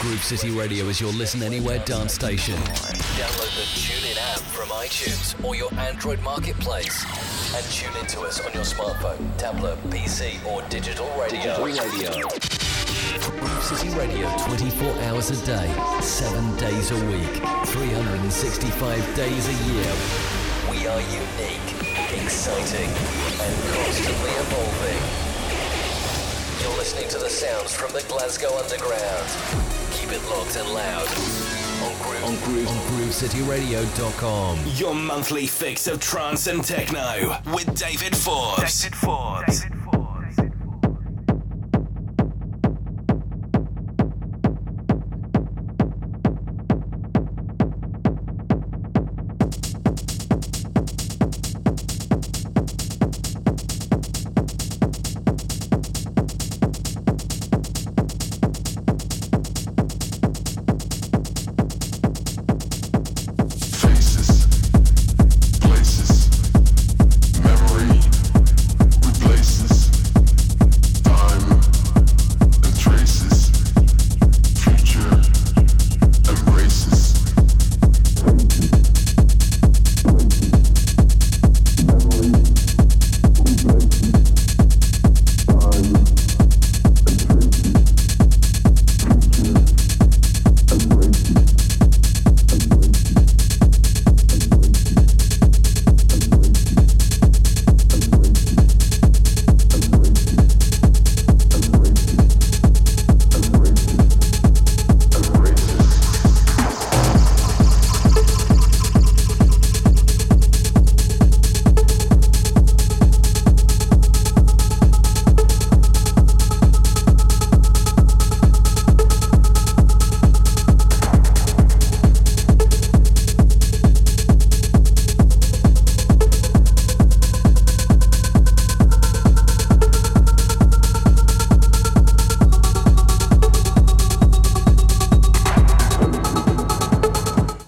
Group City Radio is your listen anywhere dance station. Download the TuneIn app from iTunes or your Android marketplace and tune into us on your smartphone, tablet, PC or digital radio. Group City Radio, 24 hours a day, 7 days a week, 365 days a year. We are unique, exciting and constantly evolving. You're listening to the sounds from the Glasgow Underground. Keep it locked and loud on GrooveCityRadio.com. Your monthly fix of trance and techno with David Forbes.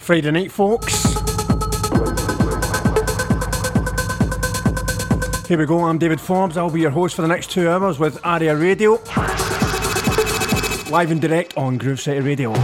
Fried and Eight Forks. Here we go, I'm David Forbes. I'll be your host for the next 2 hours with Aria Radio. Live and direct on Groove City Radio.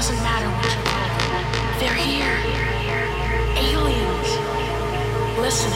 doesn't matter what you want. They're here. Aliens. Listen.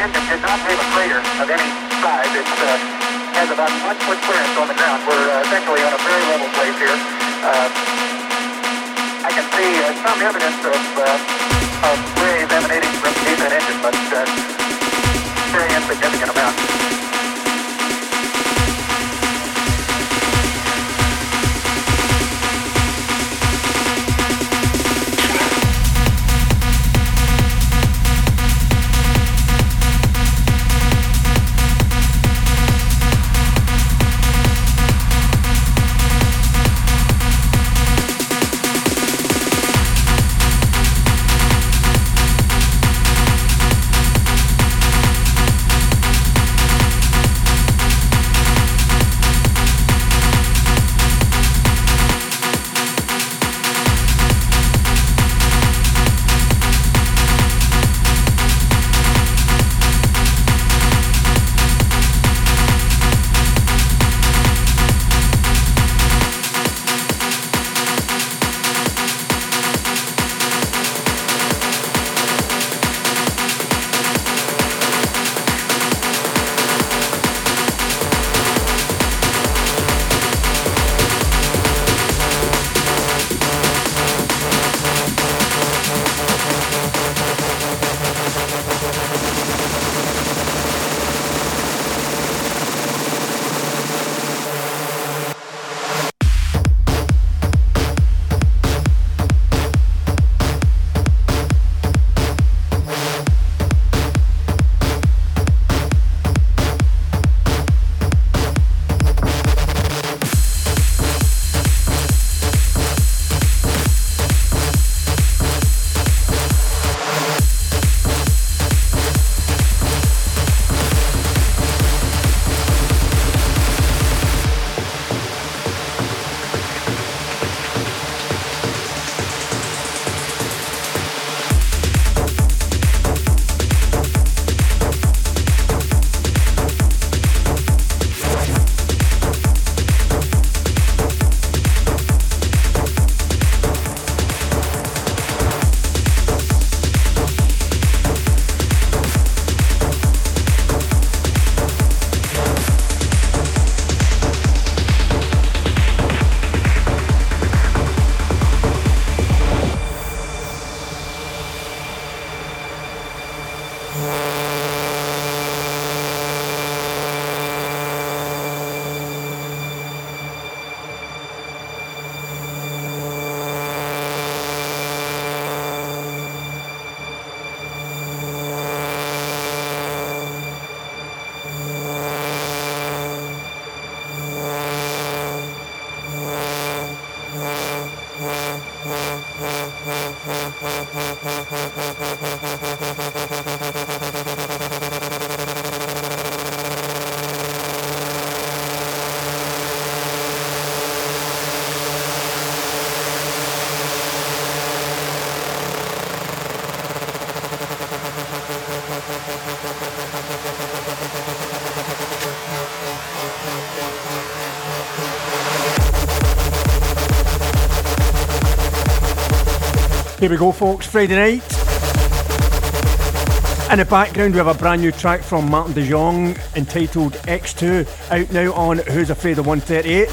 engine does not have a freighter of any size. It has about 1 foot clearance on the ground. We're essentially on a very level place here. I can see some evidence of rays emanating from the that engine, but very insignificant amount. Here we go, folks, Friday night. In the background we have a brand new track from Martin De Jong entitled X2, out now on Who's Afraid of 138!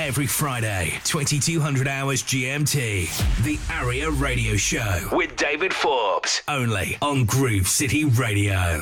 Every Friday, 2200 hours GMT, the Aria Radio Show with David Forbes, only on Groove City Radio.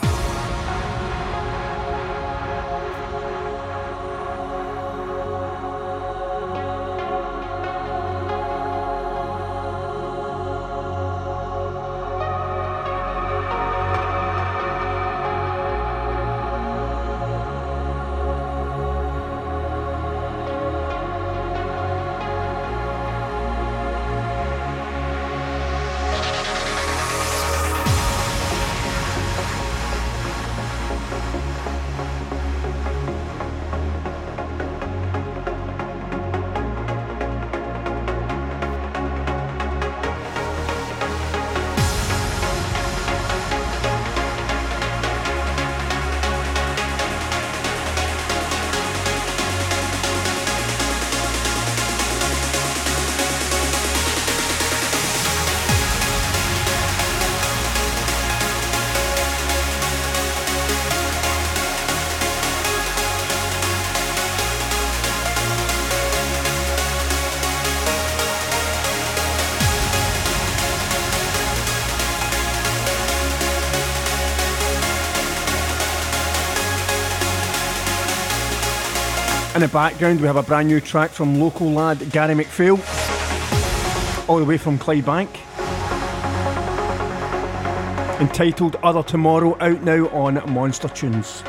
In the background we have a brand new track from local lad Gary McPhail, all the way from Clydebank, entitled Other Tomorrow, out now on Monster Tunes.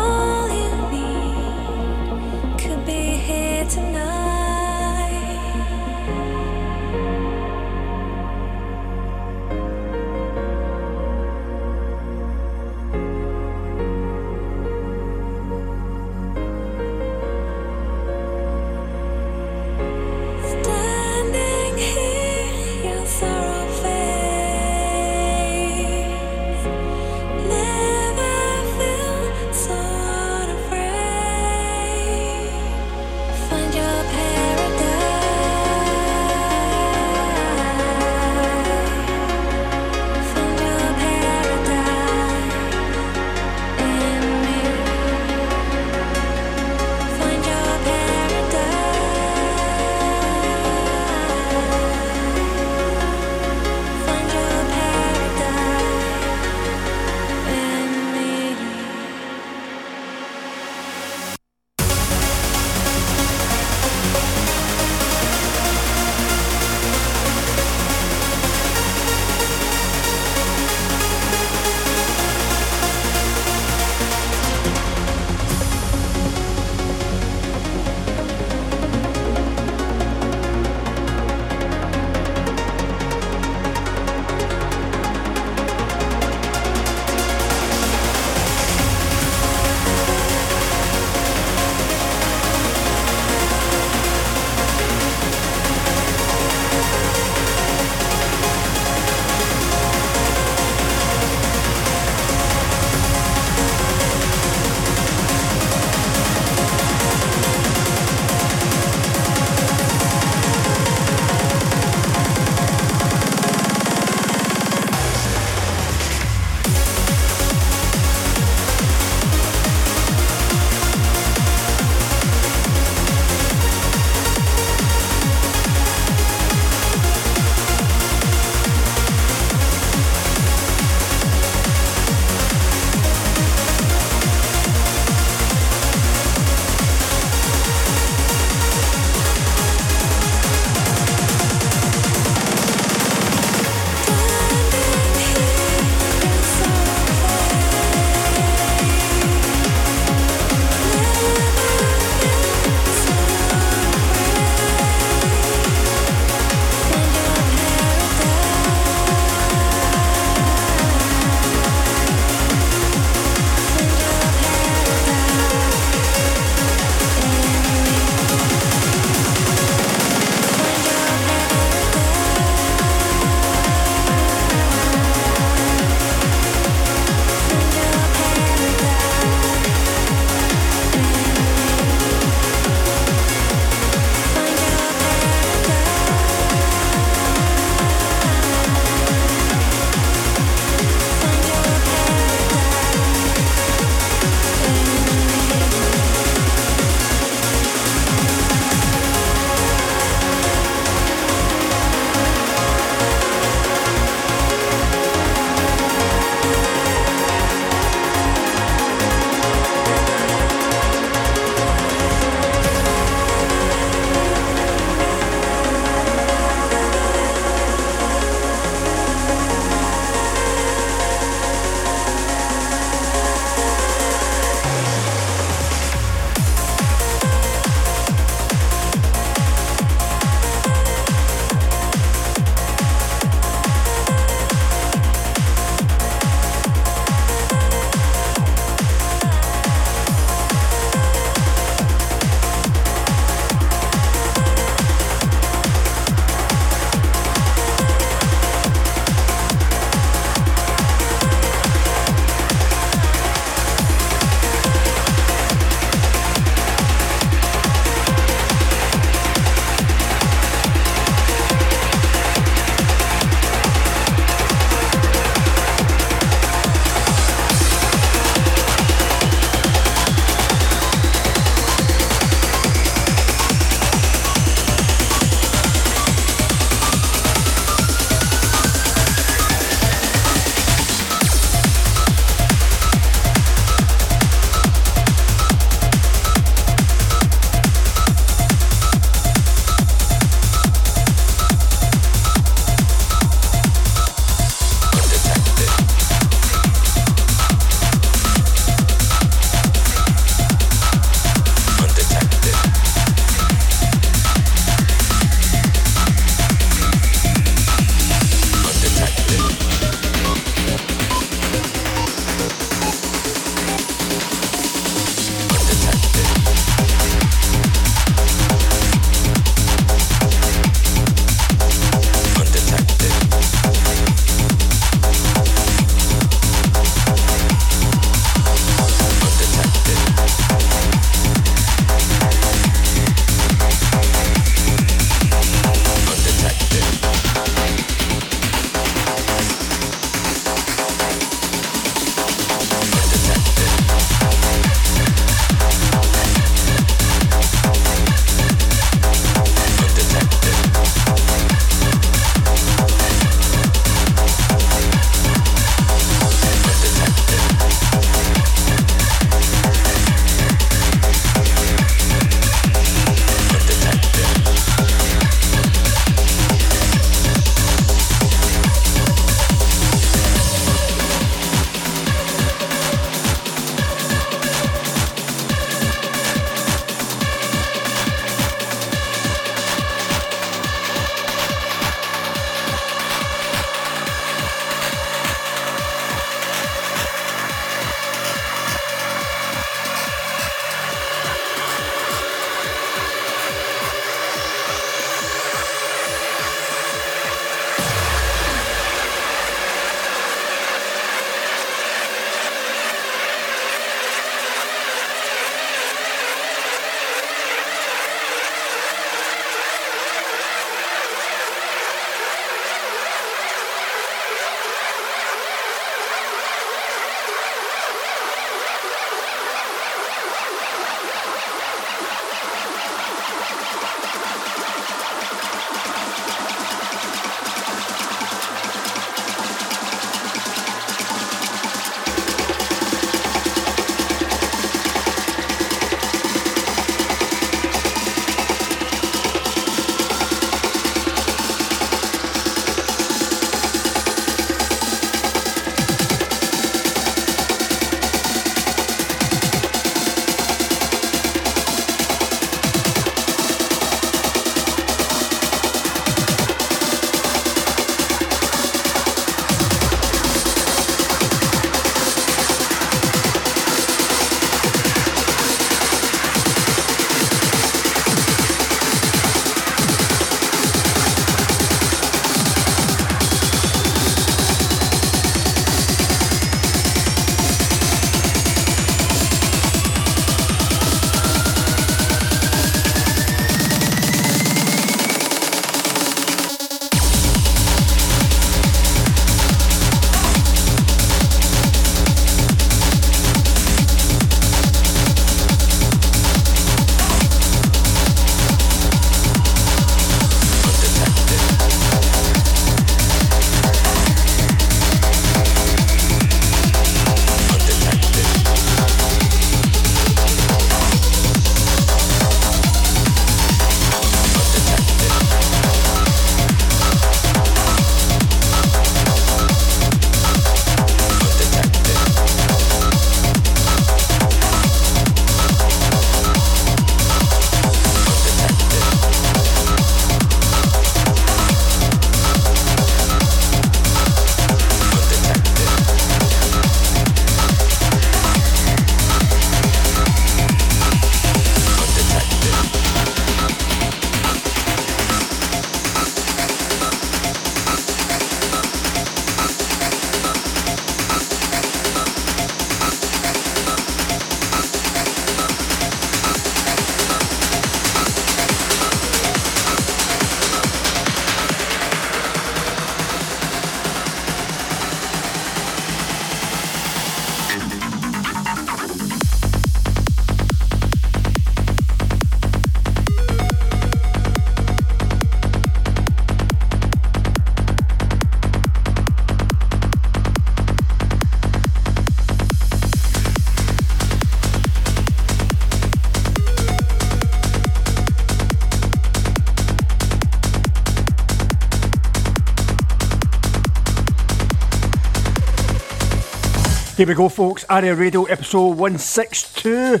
Here we go, folks. Aria Radio episode 162,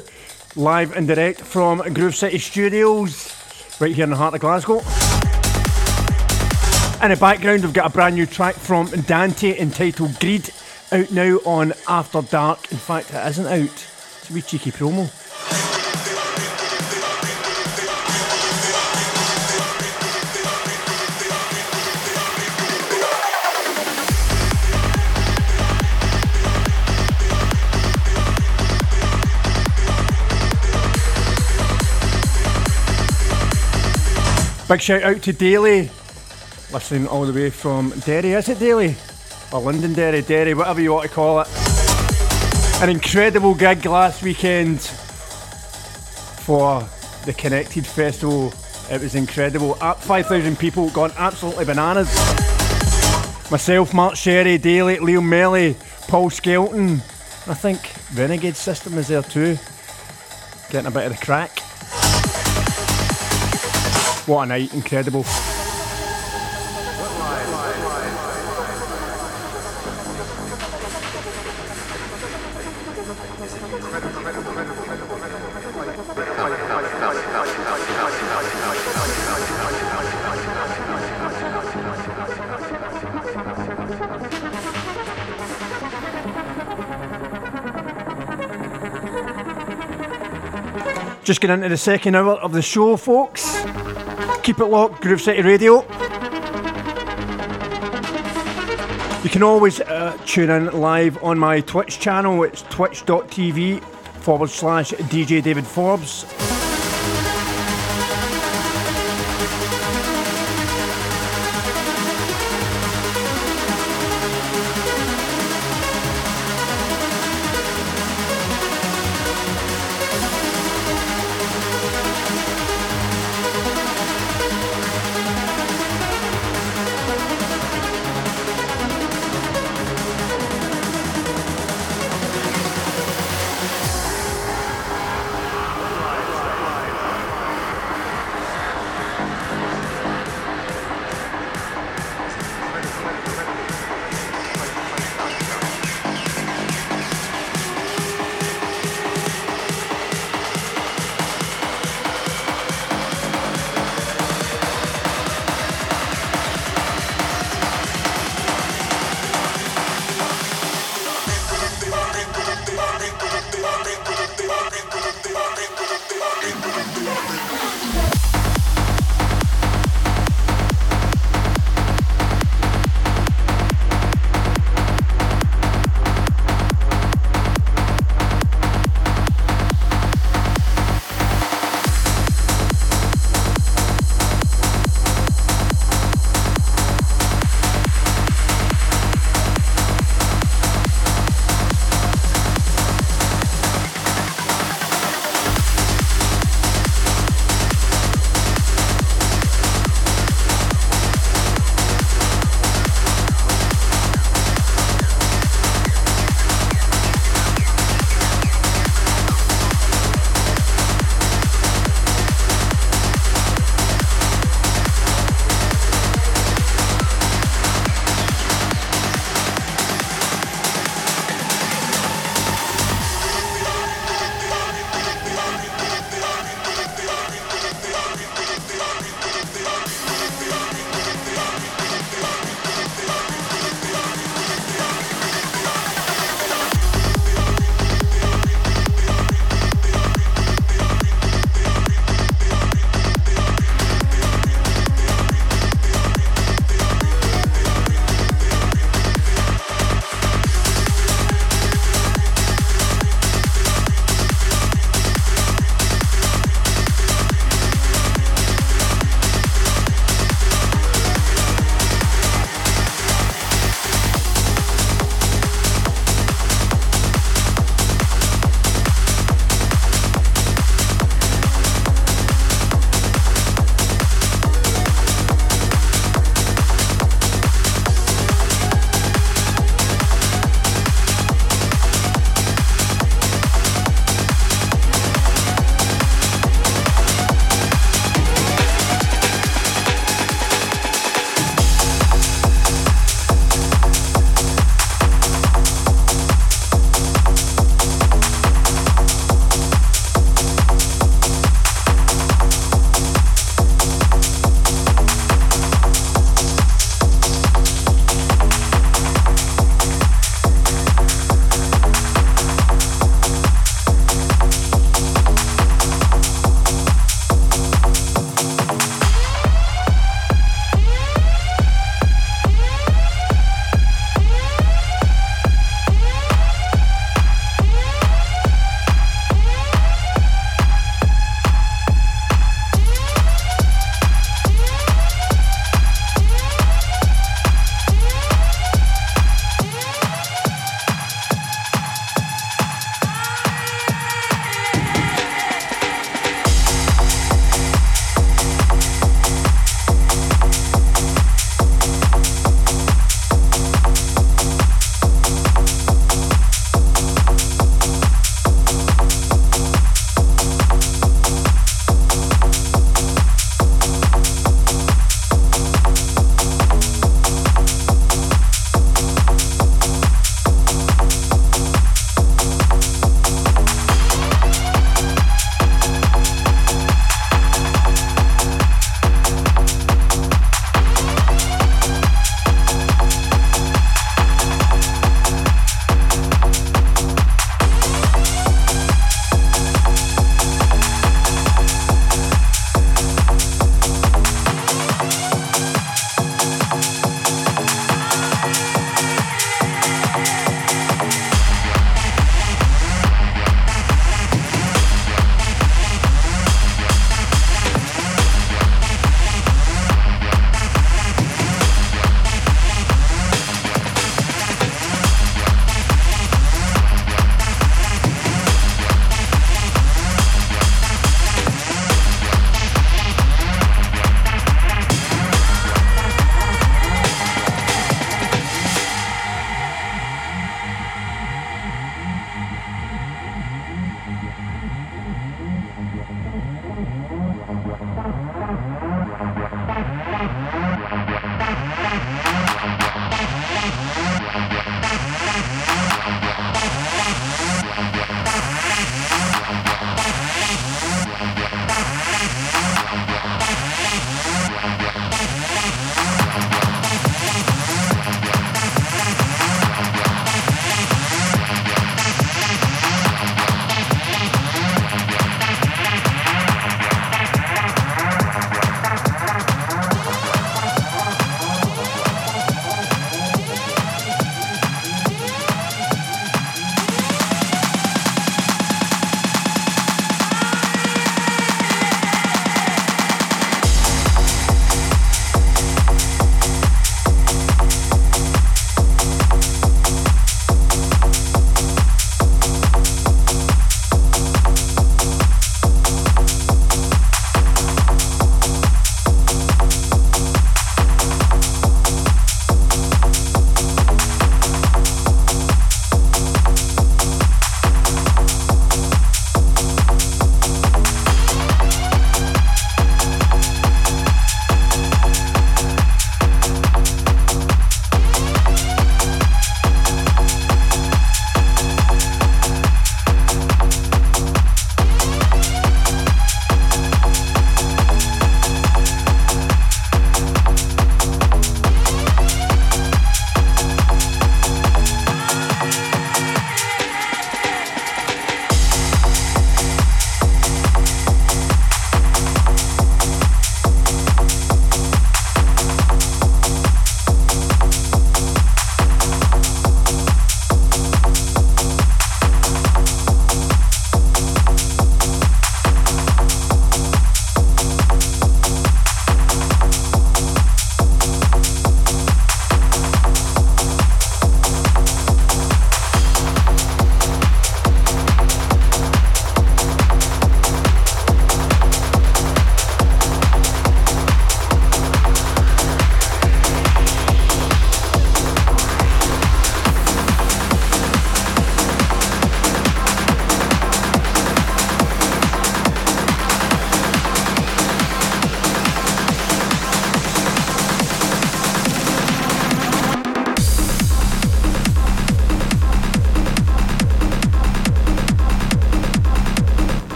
live and direct from Groove City Studios, right here in the heart of Glasgow. In the background, we've got a brand new track from Dante entitled Greed, out now on After Dark. In fact, it isn't out. It's a wee cheeky promo. Big shout out to Daly, listening all the way from Derry, is it Daly? Or Londonderry, Derry, whatever you want to call it. An incredible gig last weekend for the Connected Festival. It was incredible. 5,000 people, gone absolutely bananas. Myself, Mark Sherry, Daly, Leo Melly, Paul Skelton. I think Renegade System was there too. Getting a bit of the crack. What a night, incredible. Just getting into the second hour of the show, folks. Keep it locked, Groove City Radio. You can always tune in live on my Twitch channel. It's twitch.tv/DJ David Forbes.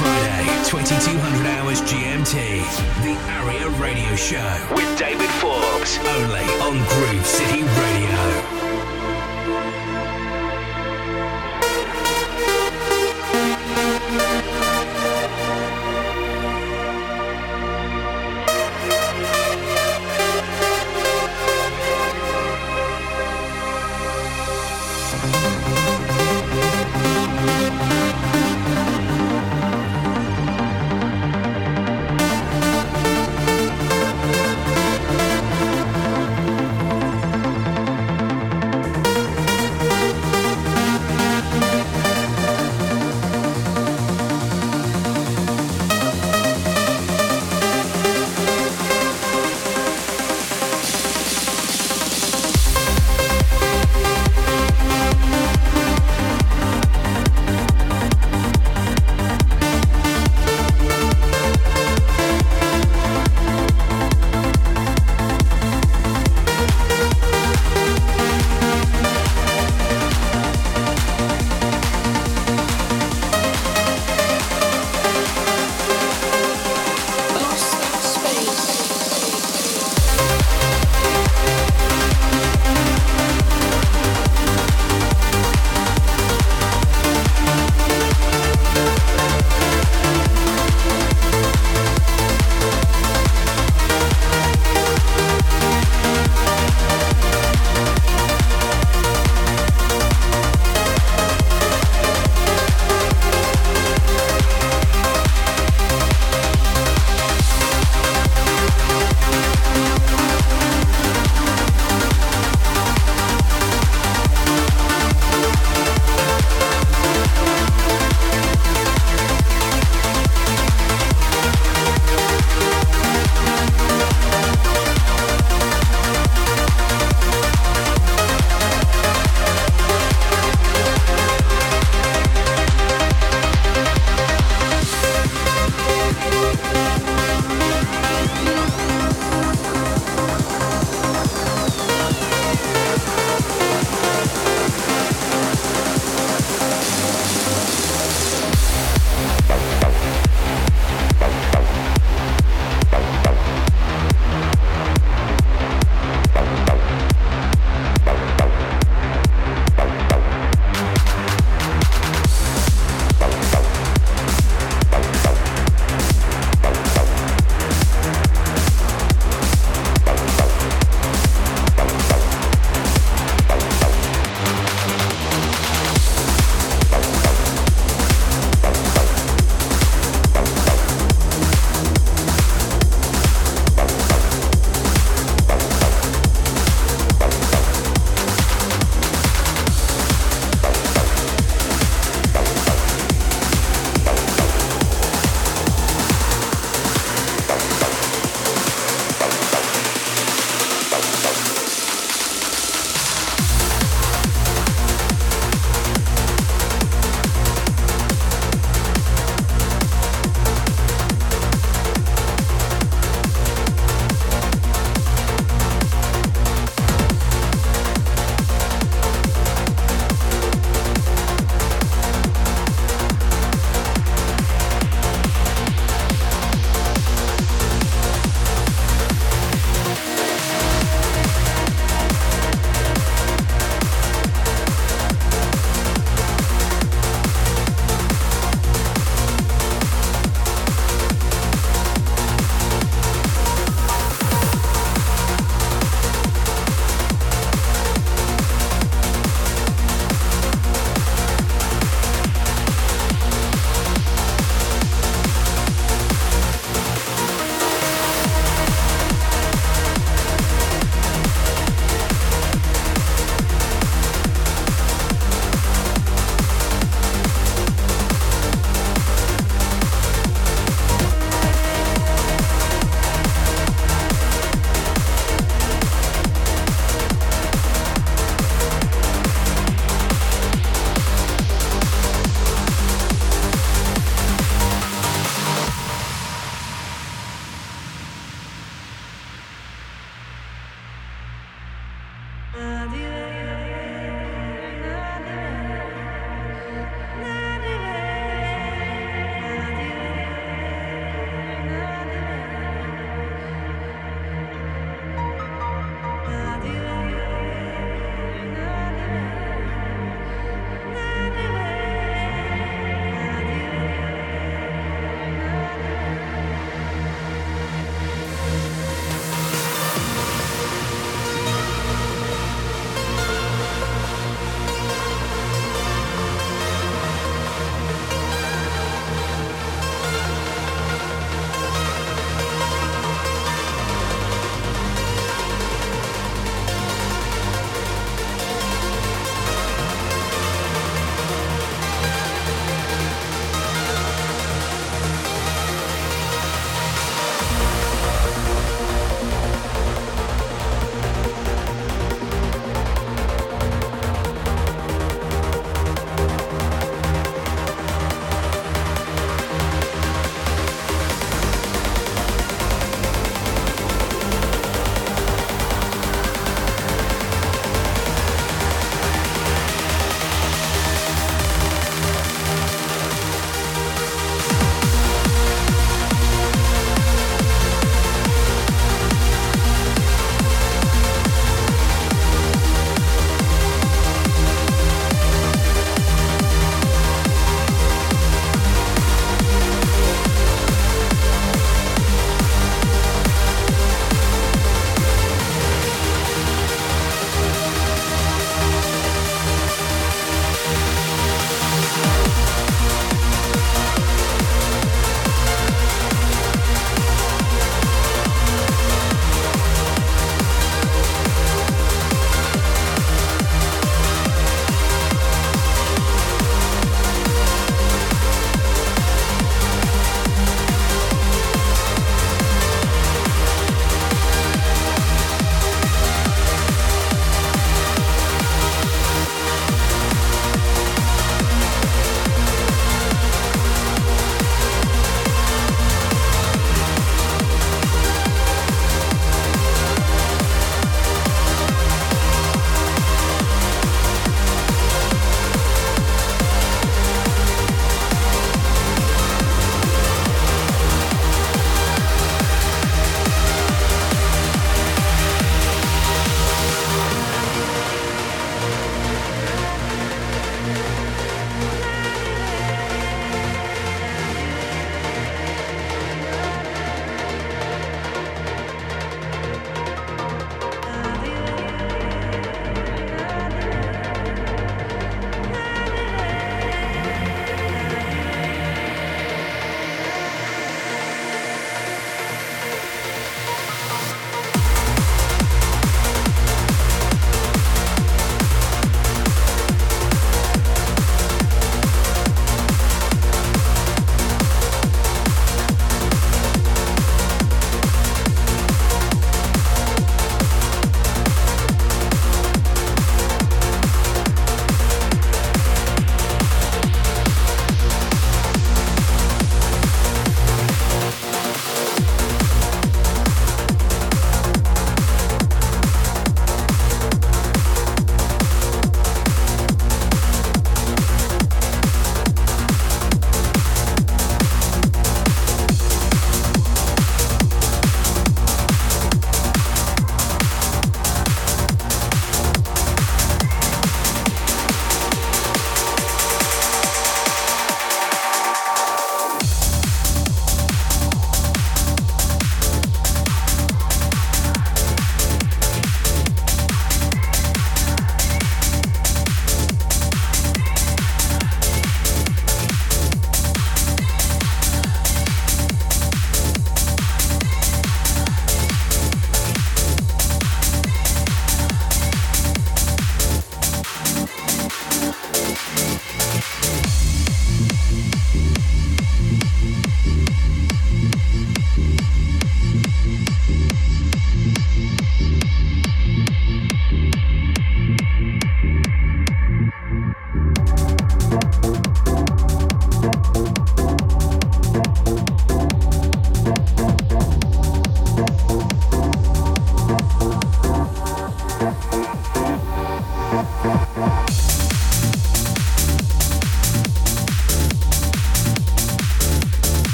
Friday, 2200 hours GMT. The Aria Radio Show with David Forbes. Only on Groove City Radio.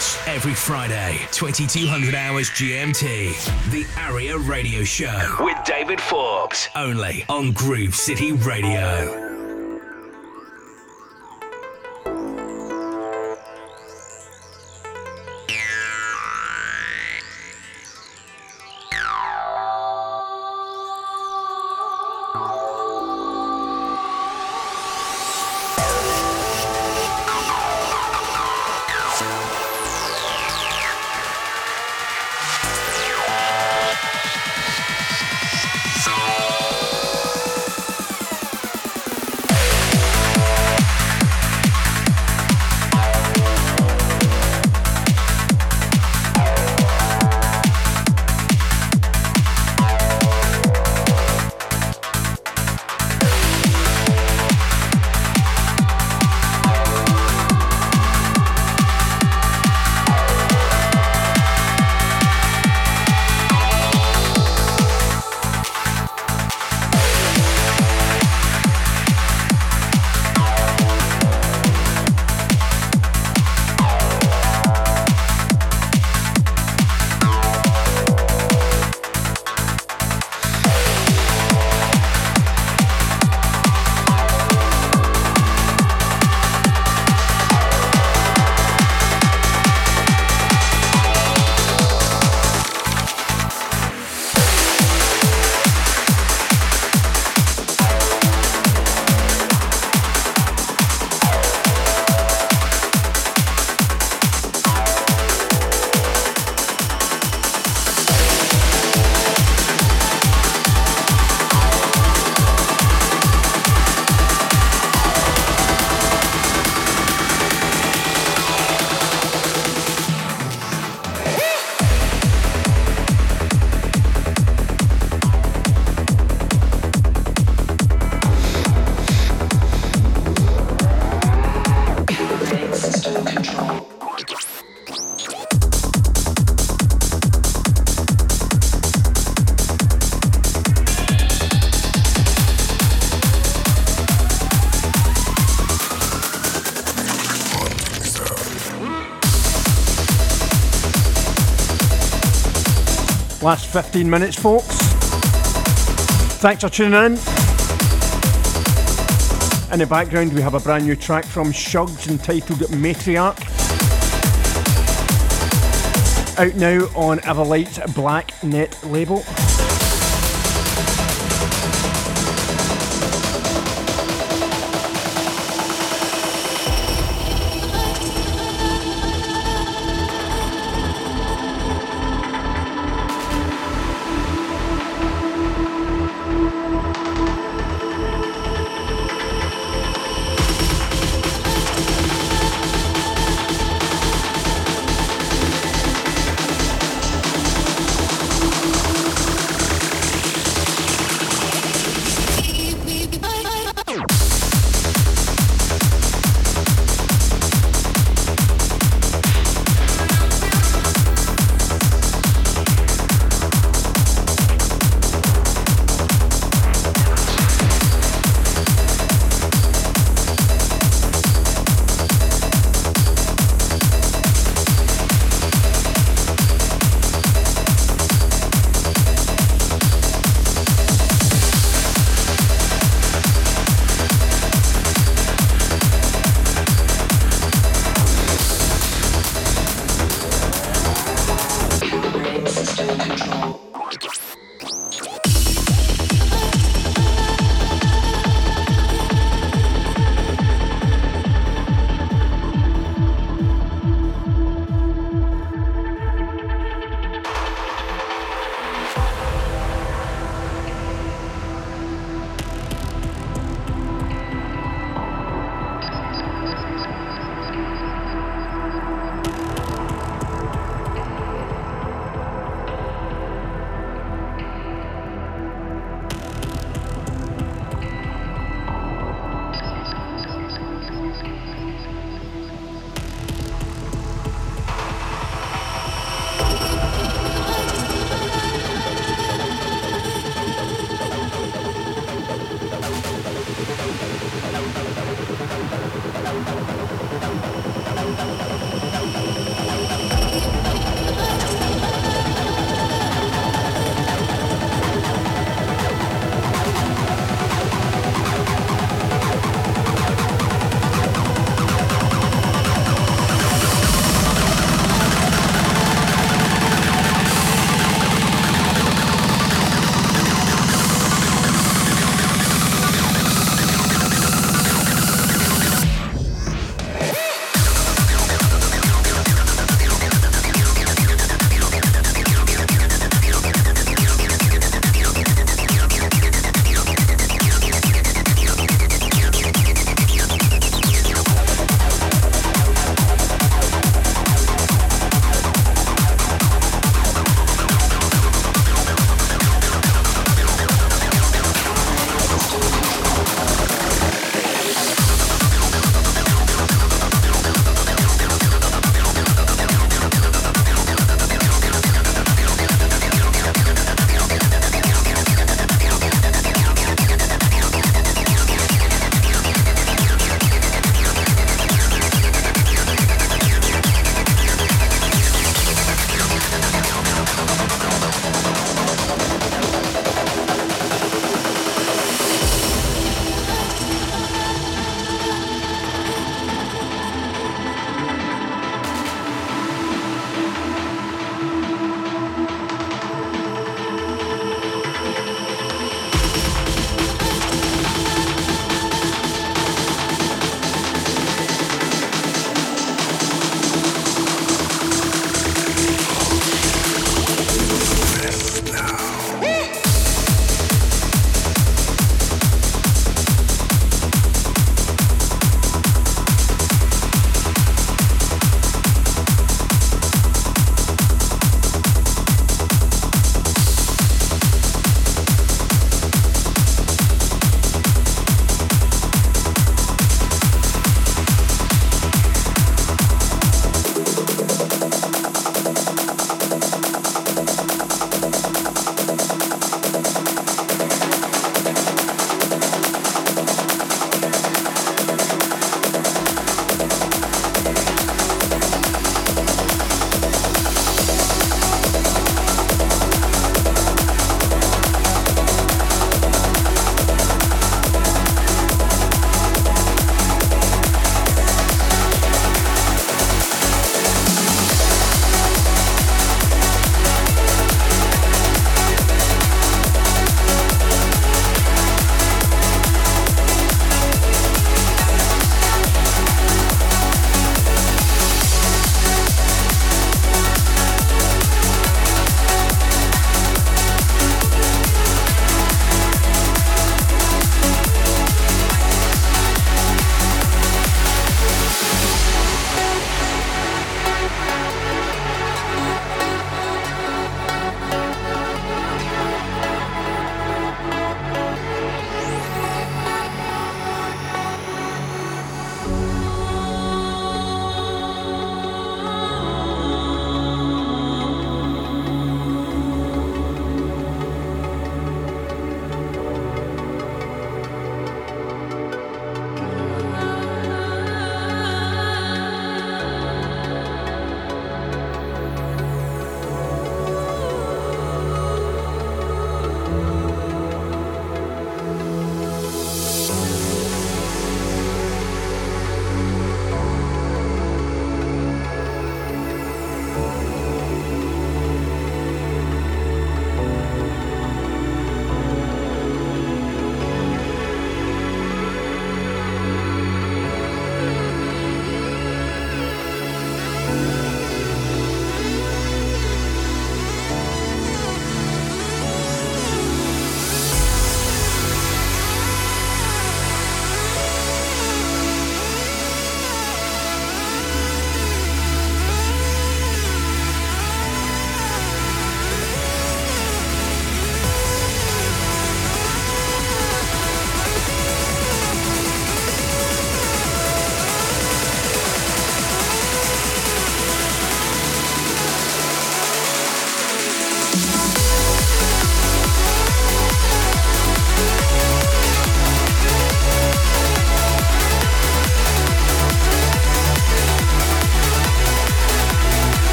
lunch every Friday, 2200 hours GMT. The Aria Radio Show with David Forbes, only on Groove City Radio. Last 15 minutes, folks. Thanks for tuning in. In the background, we have a brand new track from Shugs entitled Matriarch. Out now on Everlight's Black Net label.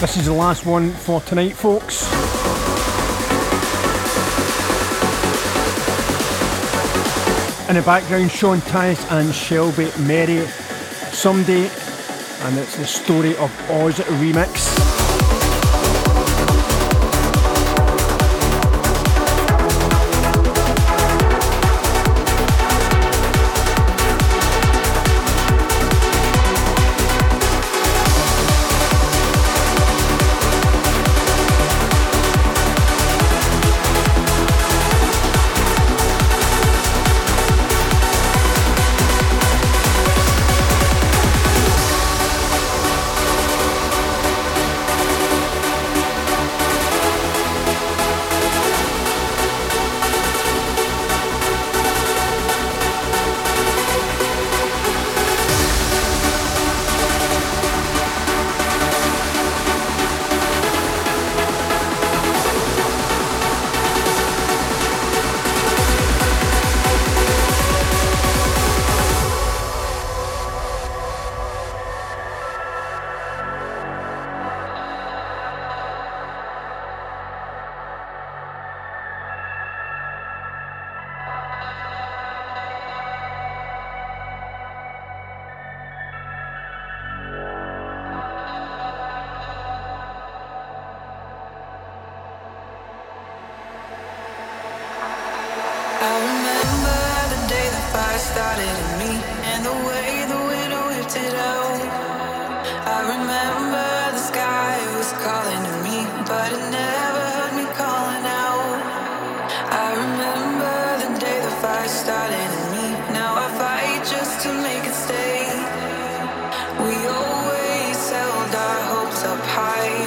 This is the last one for tonight, folks. In the background, Sean Tyas and Shelby Mary, Someday, and it's the Story of Oz remix. started in me and the way the wind lifted out. I remember the sky was calling to me, but it never heard me calling out. I remember the day the fire started in me. Now I fight just to make it stay. We always held our hopes up high.